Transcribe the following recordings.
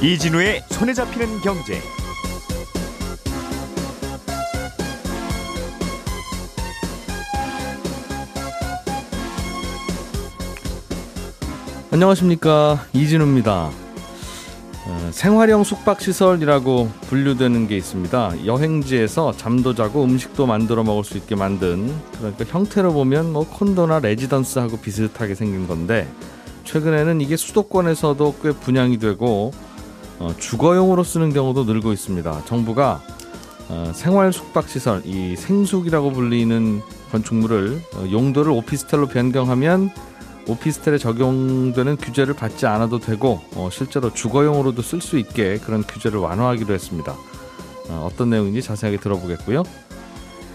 이진우의 손에 잡히는 경제. 안녕하십니까, 이진우입니다. 생활형 숙박시설이라고 분류되는 게 있습니다. 여행지에서 잠도 자고 음식도 만들어 먹을 수 있게 만든, 그러니까 형태로 보면 뭐 콘도나 레지던스하고 비슷하게 생긴 건데, 최근에는 이게 수도권에서도 꽤 분양이 되고 주거용으로 쓰는 경우도 늘고 있습니다. 정부가 생활 숙박시설, 이 생숙이라고 불리는 건축물을 용도를 오피스텔로 변경하면 오피스텔에 적용되는 규제를 받지 않아도 되고, 실제로 주거용으로도 쓸 수 있게 그런 규제를 완화하기로 했습니다. 어떤 내용인지 자세하게 들어보겠고요.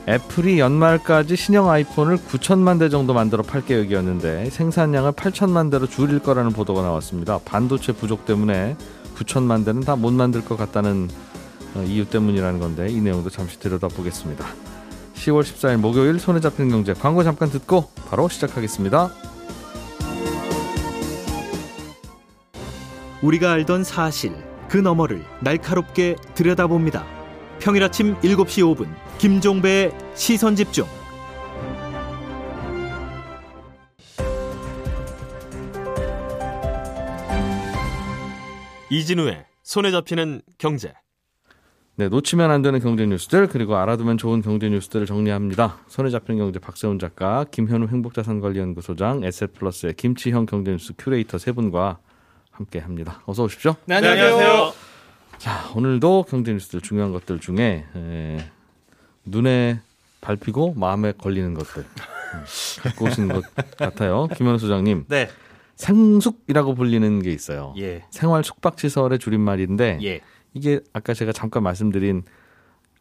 애플이 연말까지 신형 아이폰을 9천만 대 정도 만들어 팔 계획이었는데 생산량을 8천만 대로 줄일 거라는 보도가 나왔습니다. 반도체 부족 때문에 9천만 대는 다 못 만들 것 같다는 이유 때문이라는 건데, 이 내용도 잠시 들여다보겠습니다. 10월 14일 목요일 손에 잡히는 경제, 광고 잠깐 듣고 바로 시작하겠습니다. 우리가 알던 사실, 그 너머를 날카롭게 들여다봅니다. 평일 아침 7시 5분 김종배의 시선집중. 이진우의 손에 잡히는 경제. 네, 놓치면 안 되는 경제 뉴스들, 그리고 알아두면 좋은 경제 뉴스들을 정리합니다. 손에 잡히는 경제 박세훈 작가, 김현우 행복자산관리연구소장, 에셋플러스의 김치형 경제뉴스 큐레이터 세 분과 함께합니다. 어서 오십시오. 네, 안녕하세요. 자, 오늘도 경제 뉴스들, 중요한 것들 중에 눈에 밟히고 마음에 걸리는 것들 갖고 오신 것 같아요. 김현우 소장님. 네. 생숙이라고 불리는 게 있어요. 예. 생활 숙박시설의 줄임말인데, 예, 이게 아까 제가 잠깐 말씀드린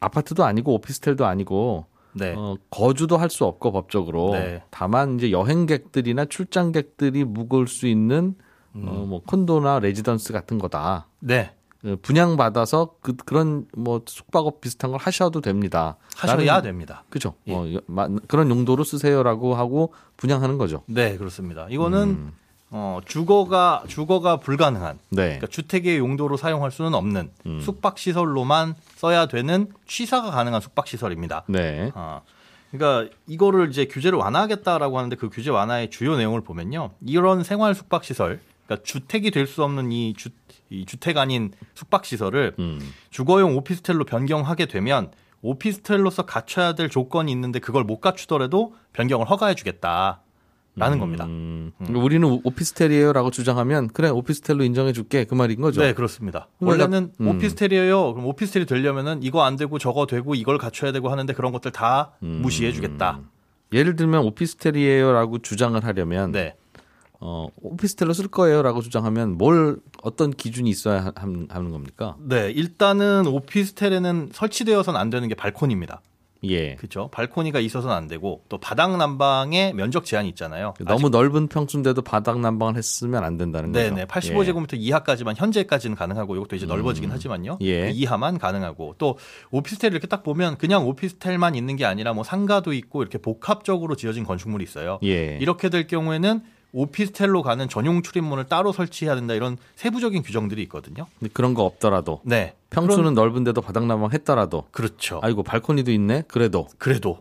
아파트도 아니고 오피스텔도 아니고, 네, 거주도 할 수 없고 법적으로, 네, 다만 이제 여행객들이나 출장객들이 묵을 수 있는 뭐 콘도나 레지던스 같은 거다. 네. 분양 받아서 그런 뭐 숙박업 비슷한 걸 하셔도 됩니다. 하셔야 됩니다. 그렇죠. 예. 그런 용도로 쓰세요라고 하고 분양하는 거죠. 네, 그렇습니다. 이거는 주거가 불가능한, 네, 그러니까 주택의 용도로 사용할 수는 없는, 숙박 시설로만 써야 되는 취사가 가능한 숙박 시설입니다. 네. 그러니까 이거를 이제 규제를 완화하겠다라고 하는데, 그 규제 완화의 주요 내용을 보면요, 이런 생활 숙박 시설, 그러니까 주택이 될 수 없는 이 주택 아닌 숙박시설을 주거용 오피스텔로 변경하게 되면 오피스텔로서 갖춰야 될 조건이 있는데 그걸 못 갖추더라도 변경을 허가해 주겠다라는 겁니다. 그러니까 우리는 오피스텔이에요라고 주장하면, 그래, 오피스텔로 인정해 줄게, 그 말인 거죠. 네, 그렇습니다. 원래는 오피스텔이에요. 그럼 오피스텔이 되려면은 이거 안 되고 저거 되고 이걸 갖춰야 되고 하는데, 그런 것들 다 무시해 주겠다. 예를 들면 오피스텔이에요라고 주장을 하려면, 네, 오피스텔로 쓸 거예요라고 주장하면 어떤 기준이 있어야 하는 겁니까? 네, 일단은 오피스텔에는 설치되어서는 안 되는 게 발코니입니다. 예, 그렇죠. 발코니가 있어서는 안 되고, 또 바닥 난방에 면적 제한이 있잖아요. 너무 넓은 평수인데도 바닥 난방을 했으면 안 된다는 거죠. 네, 85제곱미터, 예, 이하까지만, 현재까지는 가능하고, 이것도 이제 넓어지긴 하지만요. 예. 그 이하만 가능하고, 또 오피스텔 이렇게 딱 보면 그냥 오피스텔만 있는 게 아니라 뭐 상가도 있고 이렇게 복합적으로 지어진 건축물이 있어요. 예. 이렇게 될 경우에는 오피스텔로 가는 전용 출입문을 따로 설치해야 된다, 이런 세부적인 규정들이 있거든요. 근데 그런 거 없더라도, 네, 평수는 넓은데도 바닥난방 했더라도, 그렇죠, 아이고 발코니도 있네, 그래도 그리고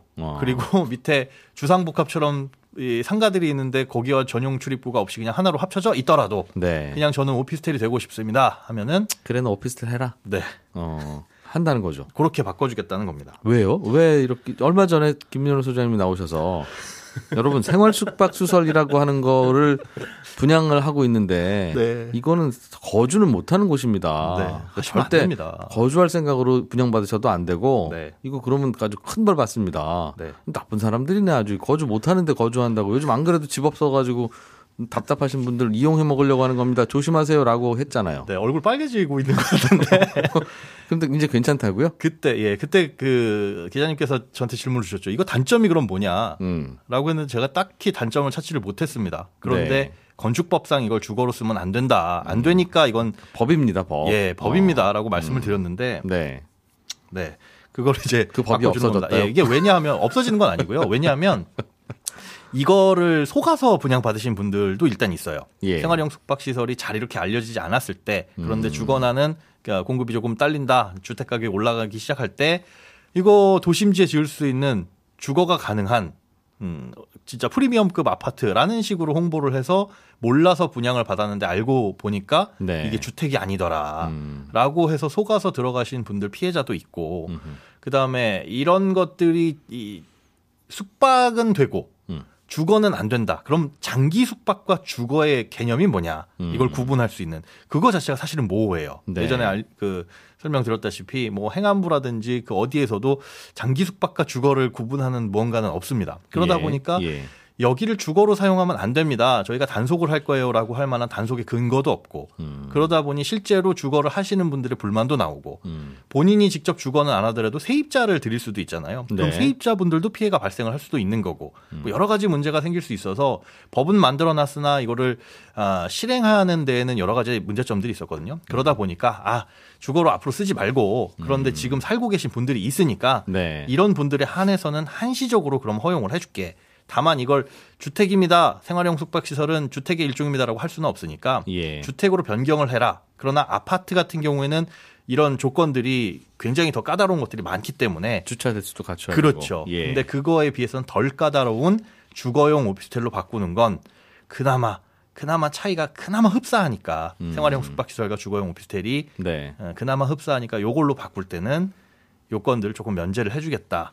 밑에 주상복합처럼 이 상가들이 있는데 거기와 전용 출입구가 없이 그냥 하나로 합쳐져 있더라도, 네, 그냥 저는 오피스텔이 되고 싶습니다 하면은, 그래, 너 오피스텔 해라, 네, 한다는 거죠. 그렇게 바꿔주겠다는 겁니다. 왜요? 왜 이렇게? 얼마 전에 김민호 소장님이 나오셔서 여러분, 생활 숙박 시설이라고 하는 거를 분양을 하고 있는데, 네, 이거는 거주는 못하는 곳입니다. 네, 그러니까 절대 거주할 생각으로 분양받으셔도 안 되고, 네, 이거 그러면 아주 큰 벌 받습니다. 네. 나쁜 사람들이네, 아주. 거주 못하는데 거주한다고. 요즘 안 그래도 집 없어가지고 답답하신 분들 이용해 먹으려고 하는 겁니다. 조심하세요라고 했잖아요. 네, 얼굴 빨개지고 있는 것 같은데. 근데 이제 괜찮다고요? 그때 그 기자님께서 저한테 질문을 주셨죠. 이거 단점이 그럼 뭐냐라고 했는데, 제가 딱히 단점을 찾지를 못했습니다. 그런데, 네, 건축법상 이걸 주거로 쓰면 안 된다. 안 되니까 이건 법입니다, 법. 예, 법입니다라고 말씀을 드렸는데, 네, 네, 그걸 이제 그 법이 없어졌다. 예, 이게 왜냐하면 없어지는 건 아니고요. 왜냐하면 이거를 속아서 분양받으신 분들도 일단 있어요. 예. 생활형 숙박시설이 잘 이렇게 알려지지 않았을 때, 그런데 주거난은 그러니까 공급이 조금 딸린다, 주택가격이 올라가기 시작할 때 이거 도심지에 지을 수 있는 주거가 가능한 진짜 프리미엄급 아파트라는 식으로 홍보를 해서 몰라서 분양을 받았는데 알고 보니까 네. 이게 주택이 아니더라 라고 해서 속아서 들어가신 분들 피해자도 있고 그다음에 이런 것들이 이 숙박은 되고 주거는 안 된다. 그럼 장기 숙박과 주거의 개념이 뭐냐. 이걸 구분할 수 있는. 그거 자체가 사실은 모호해요. 네. 예전에 그 설명드렸다시피 뭐 행안부라든지 그 어디에서도 장기 숙박과 주거를 구분하는 무언가는 없습니다. 그러다 보니까 여기를 주거로 사용하면 안 됩니다. 저희가 단속을 할 거예요 라고 할 만한 단속의 근거도 없고 그러다 보니 실제로 주거를 하시는 분들의 불만도 나오고 본인이 직접 주거는 안 하더라도 세입자를 드릴 수도 있잖아요. 그럼 네. 세입자분들도 피해가 발생을 할 수도 있는 거고 뭐 여러 가지 문제가 생길 수 있어서 법은 만들어놨으나 이거를 실행하는 데에는 여러 가지 문제점들이 있었거든요. 그러다 보니까 주거로 앞으로 쓰지 말고 그런데 지금 살고 계신 분들이 있으니까 네. 이런 분들에 한해서는 한시적으로 그럼 허용을 해줄게. 다만 이걸 주택입니다. 생활형 숙박시설은 주택의 일종입니다라고 할 수는 없으니까 주택으로 변경을 해라. 그러나 아파트 같은 경우에는 이런 조건들이 굉장히 더 까다로운 것들이 많기 때문에 주차 대수도 갖춰야 되고. 그렇죠. 근데 그거에 비해서는 덜 까다로운 주거용 오피스텔로 바꾸는 건 그나마 차이가 흡사하니까 생활형 숙박시설과 주거용 오피스텔이 네. 그나마 흡사하니까 이걸로 바꿀 때는 요건들을 조금 면제를 해주겠다.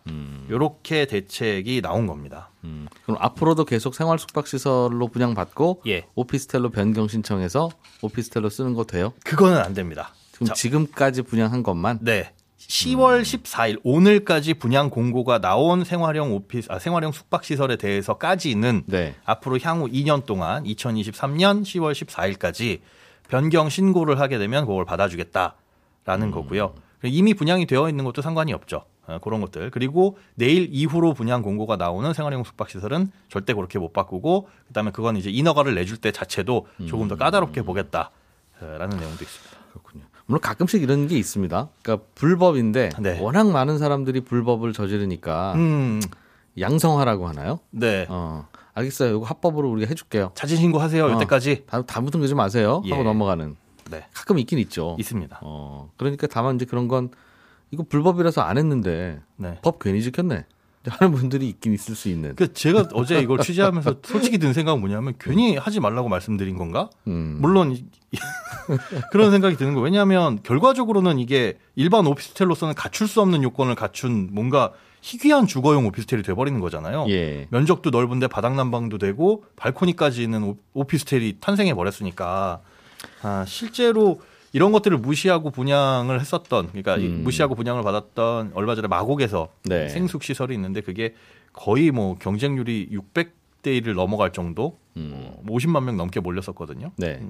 이렇게 대책이 나온 겁니다. 그럼 앞으로도 계속 생활숙박시설로 분양받고 오피스텔로 변경 신청해서 오피스텔로 쓰는 거 돼요? 그거는 안 됩니다. 그럼 지금까지 분양한 것만? 네. 10월 14일 오늘까지 분양 공고가 나온 생활형 숙박시설에 대해서까지는 네. 앞으로 향후 2년 동안 2023년 10월 14일까지 변경 신고를 하게 되면 그걸 받아주겠다라는 거고요. 이미 분양이 되어 있는 것도 상관이 없죠. 그런 것들. 그리고 내일 이후로 분양 공고가 나오는 생활형 숙박시설은 절대 그렇게 못 바꾸고 그다음에 그건 이제 인허가를 내줄 때 자체도 조금 더 까다롭게 보겠다라는 내용도 있습니다. 그렇군요. 물론 가끔씩 이런 게 있습니다. 그러니까 불법인데 네. 워낙 많은 사람들이 불법을 저지르니까 양성화라고 하나요? 네. 알겠어요. 이거 합법으로 우리가 해줄게요. 자진신고하세요. 이때까지. 다 묻은 거 마세요. 하고 넘어가는. 네. 가끔 있긴 있죠. 있습니다. 그러니까 다만 이제 그런 건 이거 불법이라서 안 했는데 네. 법 괜히 지켰네 하는 분들이 있긴 있을 수 있는. 그러니까 제가 어제 이걸 취재하면서 솔직히 든 생각은 뭐냐면 괜히 하지 말라고 말씀드린 건가? 물론 그런 생각이 드는 거예요. 왜냐하면 결과적으로는 이게 일반 오피스텔로서는 갖출 수 없는 요건을 갖춘 뭔가 희귀한 주거용 오피스텔이 돼버리는 거잖아요. 예. 면적도 넓은데 바닥난방도 되고 발코니까지 있는 오피스텔이 탄생해버렸으니까 실제로 이런 것들을 무시하고 분양을 했었던, 그러니까 무시하고 분양을 받았던 얼마 전에 마곡에서 네. 생숙시설이 있는데 그게 거의 뭐 경쟁률이 600대 1을 넘어갈 정도 50만 명 넘게 몰렸었거든요. 네.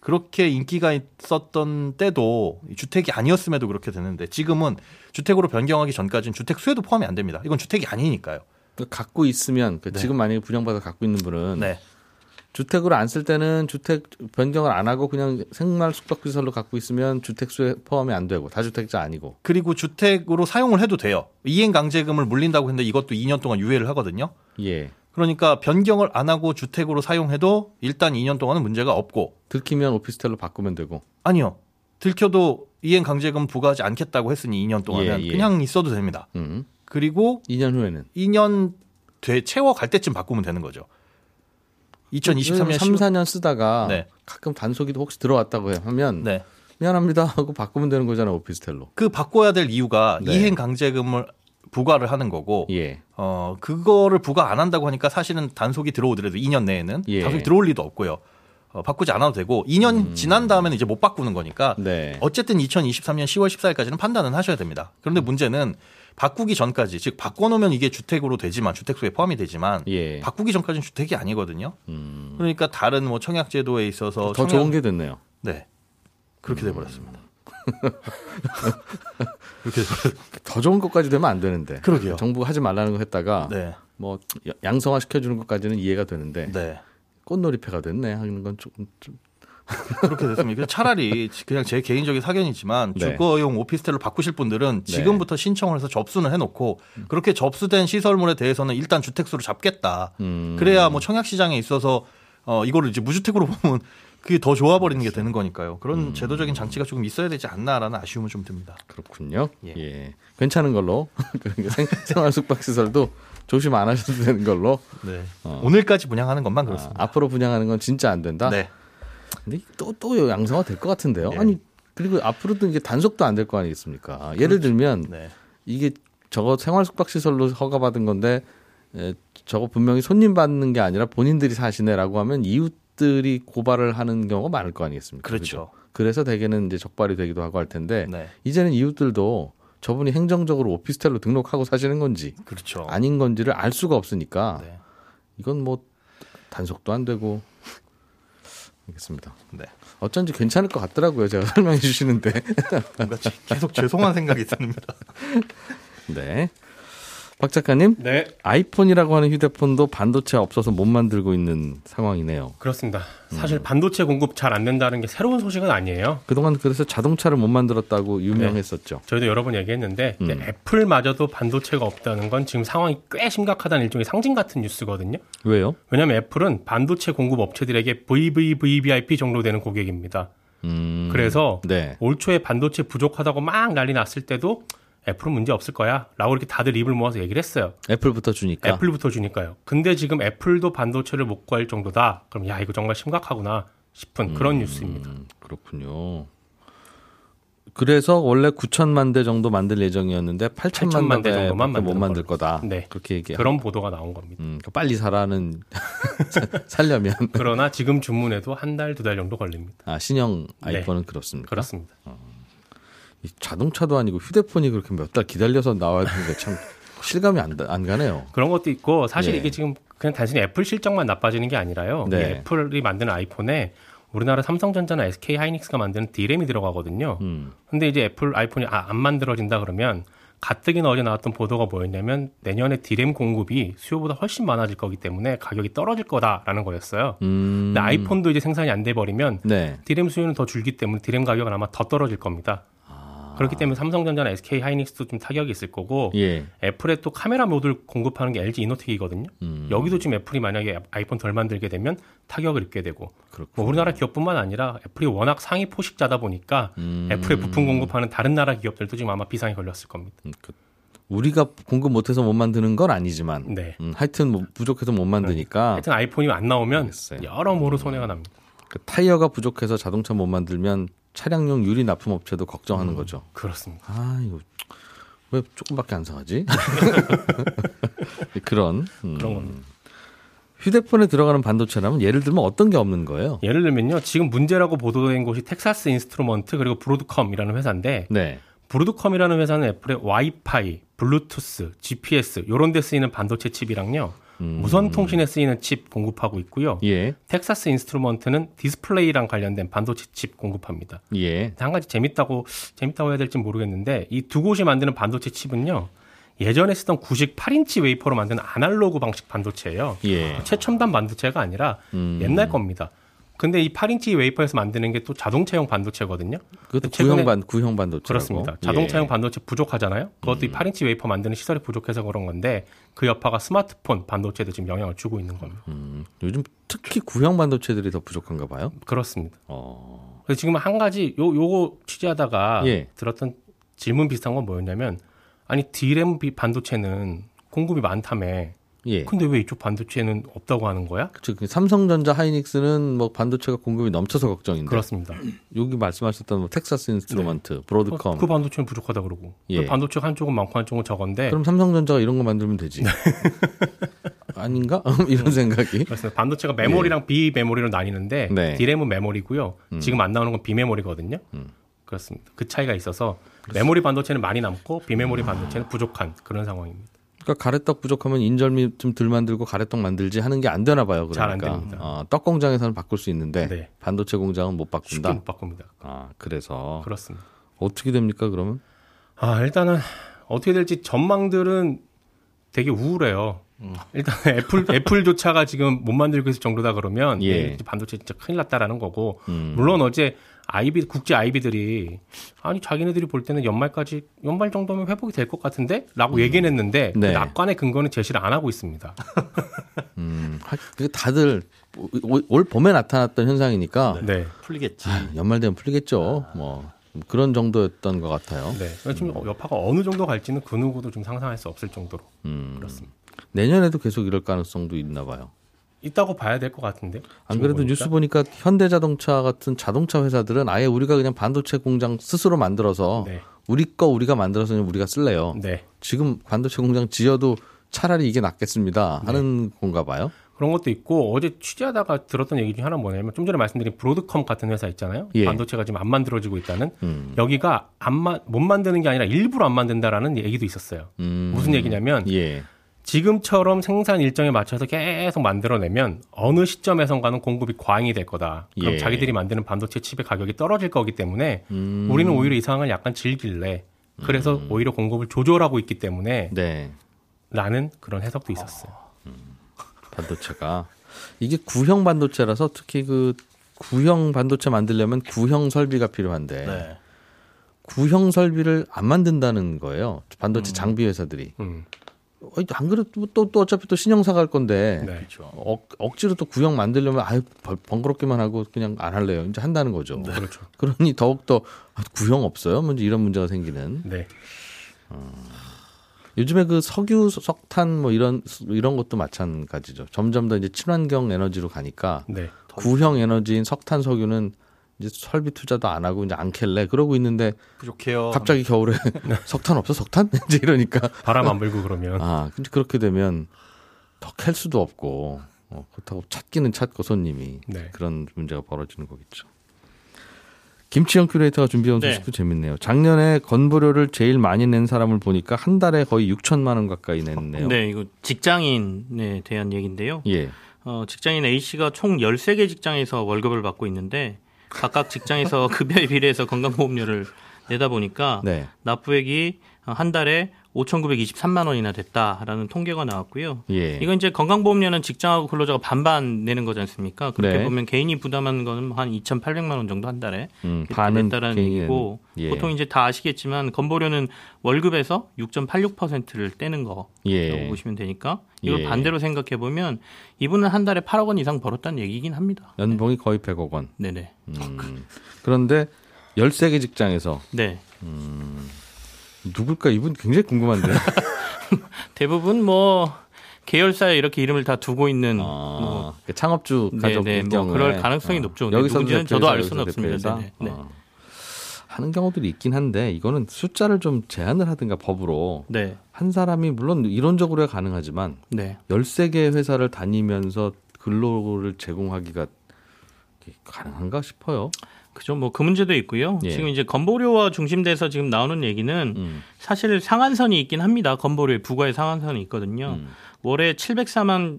그렇게 인기가 있었던 때도 주택이 아니었음에도 그렇게 됐는데 지금은 주택으로 변경하기 전까지는 주택 수혜도 포함이 안 됩니다. 이건 주택이 아니니까요. 갖고 있으면 네. 지금 만약에 분양받아 갖고 있는 분은 네. 주택으로 안 쓸 때는 주택 변경을 안 하고 그냥 생활 숙박시설로 갖고 있으면 주택수에 포함이 안 되고 다주택자 아니고. 그리고 주택으로 사용을 해도 돼요. 이행강제금을 물린다고 했는데 이것도 2년 동안 유예를 하거든요. 예. 그러니까 변경을 안 하고 주택으로 사용해도 일단 2년 동안은 문제가 없고. 들키면 오피스텔로 바꾸면 되고. 아니요. 들켜도 이행강제금 부과하지 않겠다고 했으니 2년 동안은 그냥 있어도 됩니다. 그리고 2년 후에는? 2년 채워갈 때쯤 바꾸면 되는 거죠. 2023년 3, 4년 쓰다가 네. 가끔 단속이 혹시 들어왔다고 하면 네. 미안합니다 하고 바꾸면 되는 거잖아요. 오피스텔로. 그 바꿔야 될 이유가 네. 이행강제금을 부과를 하는 거고 그거를 부과 안 한다고 하니까 사실은 단속이 들어오더라도 2년 내에는 단속이 들어올 리도 없고요. 바꾸지 않아도 되고 2년 지난 다음에는 이제 못 바꾸는 거니까 네. 어쨌든 2023년 10월 14일까지는 판단은 하셔야 됩니다. 그런데 문제는 바꾸기 전까지, 즉 바꿔놓으면 이게 주택으로 되지만 주택수에 포함이 되지만 바꾸기 전까지는 주택이 아니거든요. 그러니까 다른 뭐 청약제도에 있어서 더 좋은 게 됐네요. 네, 그렇게 돼버렸습니다. 그렇게 더 좋은 것까지 되면 안 되는데. 그러게요. 정부가 하지 말라는 거 했다가 네. 뭐 양성화 시켜주는 것까지는 이해가 되는데 꽃놀이패가 됐네 하는 건 조금 좀 그렇게 됐습니다. 차라리 그냥 제 개인적인 사견이지만 네. 주거용 오피스텔로 바꾸실 분들은 지금부터 네. 신청을 해서 접수는 해놓고 그렇게 접수된 시설물에 대해서는 일단 주택수로 잡겠다. 그래야 뭐 청약시장에 있어서 이거를 이제 무주택으로 보면 그게 더 좋아버리는 게 되는 거니까요. 그런 제도적인 장치가 조금 있어야 되지 않나라는 아쉬움은 좀 듭니다. 그렇군요. 예. 괜찮은 걸로 생활 숙박시설도 조심 안 하셔도 되는 걸로. 네. 오늘까지 분양하는 것만 그렇습니다. 앞으로 분양하는 건 진짜 안 된다. 네. 근데 또 양성화 될 것 같은데요. 네. 아니 그리고 앞으로도 이게 단속도 안 될 거 아니겠습니까? 그렇죠. 예를 들면 네. 이게 저거 생활 숙박시설로 허가받은 건데 저거 분명히 손님 받는 게 아니라 본인들이 사시네라고 하면 이웃들이 고발을 하는 경우가 많을 거 아니겠습니까? 그렇죠. 그래서 대개는 이제 적발이 되기도 하고 할 텐데 네. 이제는 이웃들도 저분이 행정적으로 오피스텔로 등록하고 사시는 건지 그렇죠. 아닌 건지를 알 수가 없으니까 네. 이건 뭐 단속도 안 되고. 알겠습니다. 네. 어쩐지 괜찮을 것 같더라고요. 제가 설명해 주시는데 뭔가 계속 죄송한 생각이 듭니다. 네, 박 작가님. 네. 아이폰이라고 하는 휴대폰도 반도체 없어서 못 만들고 있는 상황이네요. 그렇습니다. 사실 반도체 공급 잘 안 된다는 게 새로운 소식은 아니에요. 그동안 그래서 자동차를 못 만들었다고 유명했었죠. 네. 저희도 여러 번 얘기했는데 애플마저도 반도체가 없다는 건 지금 상황이 꽤 심각하다는 일종의 상징 같은 뉴스거든요. 왜요? 왜냐하면 애플은 반도체 공급 업체들에게 VVVVIP 정도 되는 고객입니다. 그래서 네. 올 초에 반도체 부족하다고 막 난리 났을 때도 애플은 문제 없을 거야 라고 이렇게 다들 입을 모아서 얘기를 했어요. 애플부터 주니까요. 근데 지금 애플도 반도체를 못 구할 정도다. 그럼 야 이거 정말 심각하구나 싶은 그런 뉴스입니다. 그렇군요. 그래서 원래 9천만 대 정도 만들 예정이었는데 8천만 대 정도만 못 만들 거다. 네. 그렇게 얘기해요. 그런 보도가 나온 겁니다. 빨리 사라는 살려면. 그러나 지금 주문해도 한 달, 두 달 정도 걸립니다. 아 신형 아이폰은 네. 그렇습니까? 그렇습니다. 자동차도 아니고 휴대폰이 그렇게 몇 달 기다려서 나와야 되는 게 참 실감이 안 가네요. 그런 것도 있고 사실 예. 이게 지금 그냥 단순히 애플 실적만 나빠지는 게 아니라요. 네. 애플이 만드는 아이폰에 우리나라 삼성전자나 SK하이닉스가 만드는 D램이 들어가거든요. 근데 이제 애플 아이폰이 안 만들어진다 그러면 가뜩이나 어제 나왔던 보도가 뭐였냐면 내년에 D램 공급이 수요보다 훨씬 많아질 거기 때문에 가격이 떨어질 거다라는 거였어요. 근데 아이폰도 이제 생산이 안 돼버리면 네. D램 수요는 더 줄기 때문에 D램 가격은 아마 더 떨어질 겁니다. 그렇기 때문에 삼성전자나 SK하이닉스도 좀 타격이 있을 거고 예. 애플에 또 카메라 모듈 공급하는 게 LG 이노텍이거든요. 여기도 지금 애플이 만약에 아이폰 덜 만들게 되면 타격을 입게 되고 뭐 우리나라 기업뿐만 아니라 애플이 워낙 상위 포식자다 보니까 애플에 부품 공급하는 다른 나라 기업들도 지금 아마 비상이 걸렸을 겁니다. 우리가 공급 못해서 못 만드는 건 아니지만 네. 하여튼 뭐 부족해서 못 만드니까 하여튼 아이폰이 안 나오면 알겠어요. 여러모로 손해가 납니다. 그 타이어가 부족해서 자동차 못 만들면 차량용 유리 납품업체도 걱정하는 거죠. 그렇습니다. 아, 이거 왜 조금밖에 안 상하지? 그런 겁니다. 휴대폰에 들어가는 반도체라면 예를 들면 어떤 게 없는 거예요? 예를 들면요. 지금 문제라고 보도된 곳이 텍사스 인스트루먼트 그리고 브로드컴이라는 회사인데 네. 브로드컴이라는 회사는 애플의 와이파이, 블루투스, GPS 이런 데 쓰이는 반도체 칩이랑요. 무선 통신에 쓰이는 칩 공급하고 있고요. 예. 텍사스 인스트루먼트는 디스플레이랑 관련된 반도체 칩 공급합니다. 예. 한 가지 재밌다고 해야 될지 모르겠는데 이 두 곳이 만드는 반도체 칩은요. 예전에 쓰던 98인치 웨이퍼로 만든 아날로그 방식 반도체예요. 예. 최첨단 반도체가 아니라 옛날 겁니다. 근데 이 8인치 웨이퍼에서 만드는 게 또 자동차용 반도체거든요. 그것도 구형 반도체. 그렇습니다. 자동차용 예. 반도체 부족하잖아요. 그것도 이 8인치 웨이퍼 만드는 시설이 부족해서 그런 건데 그 여파가 스마트폰 반도체도 지금 영향을 주고 있는 겁니다. 요즘 특히 구형 반도체들이 더 부족한가 봐요. 그렇습니다. 그래서 지금 한 가지 요거 취재하다가 예. 들었던 질문 비슷한 건 뭐였냐면 아니 D램 반도체는 공급이 많다며. 예. 근데 왜 이쪽 반도체는 없다고 하는 거야? 그렇죠. 삼성전자, 하이닉스는 뭐 반도체가 공급이 넘쳐서 걱정인데. 그렇습니다. 여기 말씀하셨던 뭐 텍사스 인스트루먼트, 네. 브로드컴. 그 반도체는 부족하다 그러고. 예. 반도체가 한쪽은 많고 한쪽은 적은데. 그럼 삼성전자가 이런 거 만들면 되지. 아닌가? 이런 생각이. 그렇습니다. 반도체가 메모리랑 예. 비메모리로 나뉘는데 네. D램은 메모리고요. 지금 안 나오는 건 비메모리거든요. 그렇습니다. 그 차이가 있어서 그렇습니다. 메모리 반도체는 많이 남고 비메모리 반도체는 부족한 그런 상황입니다. 그러니까 가래떡 부족하면 인절미 좀 덜 만들고 가래떡 만들지 하는 게 안 되나 봐요. 그러니까. 잘 안 됩니다. 떡 공장에서는 바꿀 수 있는데 네. 반도체 공장은 못 바꾼다. 쉽게 못 바꿉니다. 아 그래서 그렇습니다. 어떻게 됩니까 그러면? 아 일단은 어떻게 될지 전망들은 되게 우울해요. 일단 애플조차가 지금 못 만들고 있을 정도다 그러면 예. 반도체 진짜 큰일 났다라는 거고 물론 어제 국제 IB들이 아니 자기네들이 볼 때는 연말 정도면 회복이 될 것 같은데? 라고 얘기는 했는데 네. 낙관의 근거는 제시를 안 하고 있습니다. 다들 올 봄에 나타났던 현상이니까 네. 풀리겠지. 아, 연말 되면 풀리겠죠. 뭐 그런 정도였던 것 같아요. 네. 지금 여파가 어느 정도 갈지는 그 누구도 좀 상상할 수 없을 정도로 그렇습니다. 내년에도 계속 이럴 가능성도 있나 봐요. 있다고 봐야 될 것 같은데. 안 그래도 보니까. 뉴스 보니까 현대자동차 같은 자동차 회사들은 아예 우리가 그냥 반도체 공장 스스로 만들어서 네. 우리 거 우리가 만들어서 우리가 쓸래요. 네. 지금 반도체 공장 지어도 차라리 이게 낫겠습니다 하는 네. 건가 봐요. 그런 것도 있고 어제 취재하다가 들었던 얘기 중에 하나 뭐냐면 좀 전에 말씀드린 브로드컴 같은 회사 있잖아요. 예. 반도체가 지금 안 만들어지고 있다는. 여기가 못 만드는 게 아니라 일부러 안 만든다라는 얘기도 있었어요. 무슨 얘기냐면 예. 지금처럼 생산 일정에 맞춰서 계속 만들어내면 어느 시점에선가는 공급이 과잉이 될 거다. 그럼 예. 자기들이 만드는 반도체 칩의 가격이 떨어질 거기 때문에 우리는 오히려 이 상황을 약간 즐길래. 그래서 오히려 공급을 조절하고 있기 때문에 네. 라는 그런 해석도 있었어요. 반도체가. 이게 구형 반도체라서 특히 그 구형 반도체 만들려면 구형 설비가 필요한데 네. 구형 설비를 안 만든다는 거예요. 반도체 장비 회사들이. 안 그래도 또 어차피 또 신형사가 할 건데 네. 억지로 또 구형 만들려면 번거롭기만 하고 그냥 안 할래요. 이제 한다는 거죠. 네. 그렇죠. 그러니 더욱더 구형 없어요? 이런 문제가 생기는. 네. 요즘에 그 석유, 석탄 뭐 이런 것도 마찬가지죠. 점점 더 이제 친환경 에너지로 가니까 네. 구형 에너지인 석탄, 석유는 이제 설비 투자도 안 하고 이제 안 캘래 그러고 있는데 부족해요. 갑자기 겨울에 석탄 없어 석탄 이제 이러니까 바람 안 불고 그러면 근데 그렇게 되면 더 캘 수도 없고 그렇다고 찾기는 찾고 손님이 네. 그런 문제가 벌어지는 거겠죠. 김치형 큐레이터가 준비한 소식도 네. 재밌네요. 작년에 건보료를 제일 많이 낸 사람을 보니까 한 달에 거의 6천만 원 가까이 냈네요. 네, 이거 직장인에 대한 얘기인데요. 예. 직장인 A 씨가 총 13개 직장에서 월급을 받고 있는데. 각각 직장에서 급여에 비례해서 건강보험료를 내다 보니까 네. 납부액이 한 달에 5,923만 원이나 됐다라는 통계가 나왔고요. 예. 이건 이제 건강보험료는 직장하고 근로자가 반반 내는 거지 않습니까? 그렇게 네. 보면 개인이 부담하는 거는 한 2,800만 원 정도 한 달에 반은 냈다라는 얘기고 예. 보통 이제 다 아시겠지만 건보료는 월급에서 6.86%를 떼는 거라고 예. 보시면 되니까 이걸 예. 반대로 생각해 보면 이분은 한 달에 8억 원 이상 벌었다는 얘기긴 합니다. 연봉이 네. 거의 100억 원. 네네. 그런데 13개 직장에서 네. 누굴까? 이분 굉장히 궁금한데. 대부분 뭐 계열사에 이렇게 이름을 다 두고 있는 뭐 창업주 가족의 경우에 그럴 가능성이 높죠. 누군지는 저도 알 수는 없습니다. 네. 하는 경우들이 있긴 한데 이거는 숫자를 좀 제한을 하든가 법으로 네. 한 사람이 물론 이론적으로야 가능하지만 네. 13개의 회사를 다니면서 근로를 제공하기가 가능한가 싶어요. 그죠. 뭐 그 문제도 있고요. 예. 지금 이제 건보료와 중심돼서 지금 나오는 얘기는 사실 상한선이 있긴 합니다. 건보료에 부과의 상한선이 있거든요. 월에 704만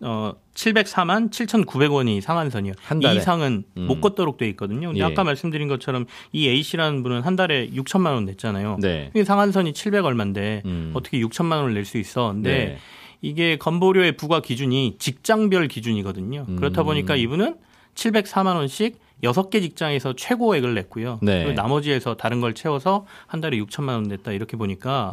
7,900원이 상한선이요. 한 달에. 이 이상은 못 걷도록 돼 있거든요. 근데 예. 아까 말씀드린 것처럼 이 A 씨라는 분은 한 달에 6천만 원 냈잖아요. 네. 상한선이 700 얼마인데 어떻게 6천만 원을 낼 수 있어? 근데 네. 이게 건보료의 부과 기준이 직장별 기준이거든요. 그렇다 보니까 이분은 704만 원씩 6개 직장에서 최고액을 냈고요. 네. 그리고 나머지에서 다른 걸 채워서 한 달에 6천만 원 냈다. 이렇게 보니까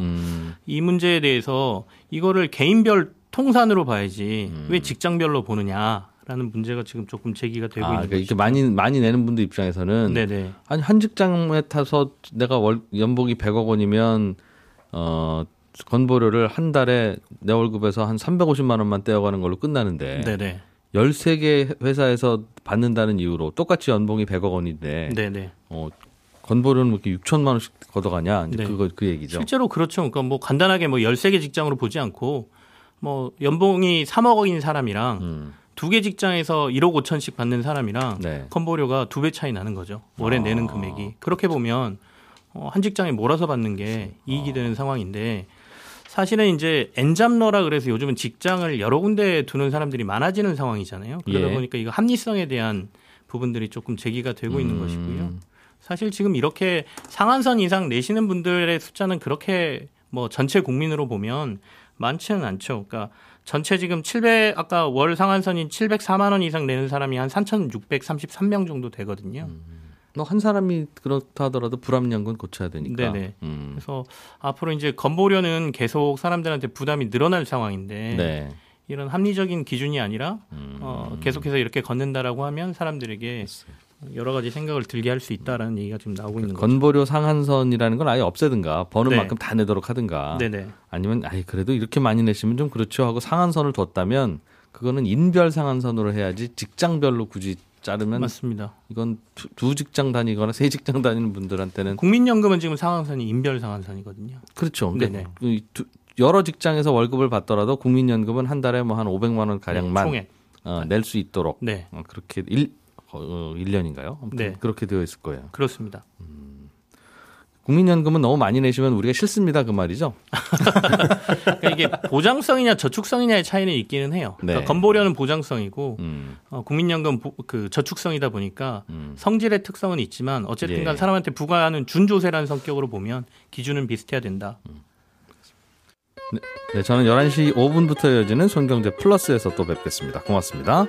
이 문제에 대해서 이거를 개인별 통산으로 봐야지 왜 직장별로 보느냐라는 문제가 지금 조금 제기가 되고 있는 그러니까 이렇게 많이 내는 분들 입장에서는 네네. 아니 한 직장에 타서 내가 연봉이 100억 원이면 건보료를 한 달에 내 월급에서 한 350만 원만 떼어가는 걸로 끝나는데 네네. 13개 회사에서 받는다는 이유로 똑같이 연봉이 100억 원인데 네네. 건보료는 이렇게 6천만 원씩 걷어가냐 이제 네. 그거 그 얘기죠. 실제로 그렇죠. 그러니까 뭐 간단하게 뭐 13개 직장으로 보지 않고 뭐 연봉이 3억 원인 사람이랑 2개 직장에서 1억 5천씩 받는 사람이랑 네. 건보료가 2배 차이 나는 거죠. 월에 내는 금액이. 그렇게 보면 한 직장에 몰아서 받는 게 이익이 되는 상황인데 사실은 이제 엔잡러라 그래서 요즘은 직장을 여러 군데에 두는 사람들이 많아지는 상황이잖아요. 그러다 예. 보니까 이거 합리성에 대한 부분들이 조금 제기가 되고 있는 것이고요. 사실 지금 이렇게 상한선 이상 내시는 분들의 숫자는 그렇게 뭐 전체 국민으로 보면 많지는 않죠. 그러니까 전체 지금 아까 월 상한선인 704만 원 이상 내는 사람이 한 3,633명 정도 되거든요. 한 사람이 그렇다 하더라도 불합리한건 고쳐야 되니까. 네네. 그래서 앞으로 이제 건보료는 계속 사람들한테 부담이 늘어날 상황인데 네. 이런 합리적인 기준이 아니라 계속해서 이렇게 걷는다라고 하면 사람들에게 여러 가지 생각을 들게 할 수 있다라는 얘기가 지금 나오고 있는 거죠. 건보료 상한선이라는 건 아예 없애든가 버는 네. 만큼 다 내도록 하든가 네네. 아니면 아예 그래도 이렇게 많이 내시면 좀 그렇죠 하고 상한선을 뒀다면 그거는 인별 상한선으로 해야지 직장별로 굳이 자르면 맞습니다. 이건 두 직장 다니거나 세 직장 다니는 분들한테는 국민연금은 지금 상한선이 인별 상한선이거든요. 그렇죠. 그러니까 여러 직장에서 월급을 받더라도 국민연금은 한 달에 뭐 한 500만 원 가량만 낼 수 있도록 네. 그렇게 1년인가요? 네. 그렇게 되어 있을 거예요. 그렇습니다. 국민연금은 너무 많이 내시면 우리가 싫습니다. 그 말이죠. 그러니까 이게 보장성이냐 저축성이냐의 차이는 있기는 해요. 그러니까 네. 건보료는 보장성이고 국민연금 저축성이다 보니까 성질의 특성은 있지만 어쨌든 간 사람한테 부과하는 준조세라는 성격으로 보면 기준은 비슷해야 된다. 네, 저는 11시 5분부터 이어지는 손경제 플러스에서 또 뵙겠습니다. 고맙습니다.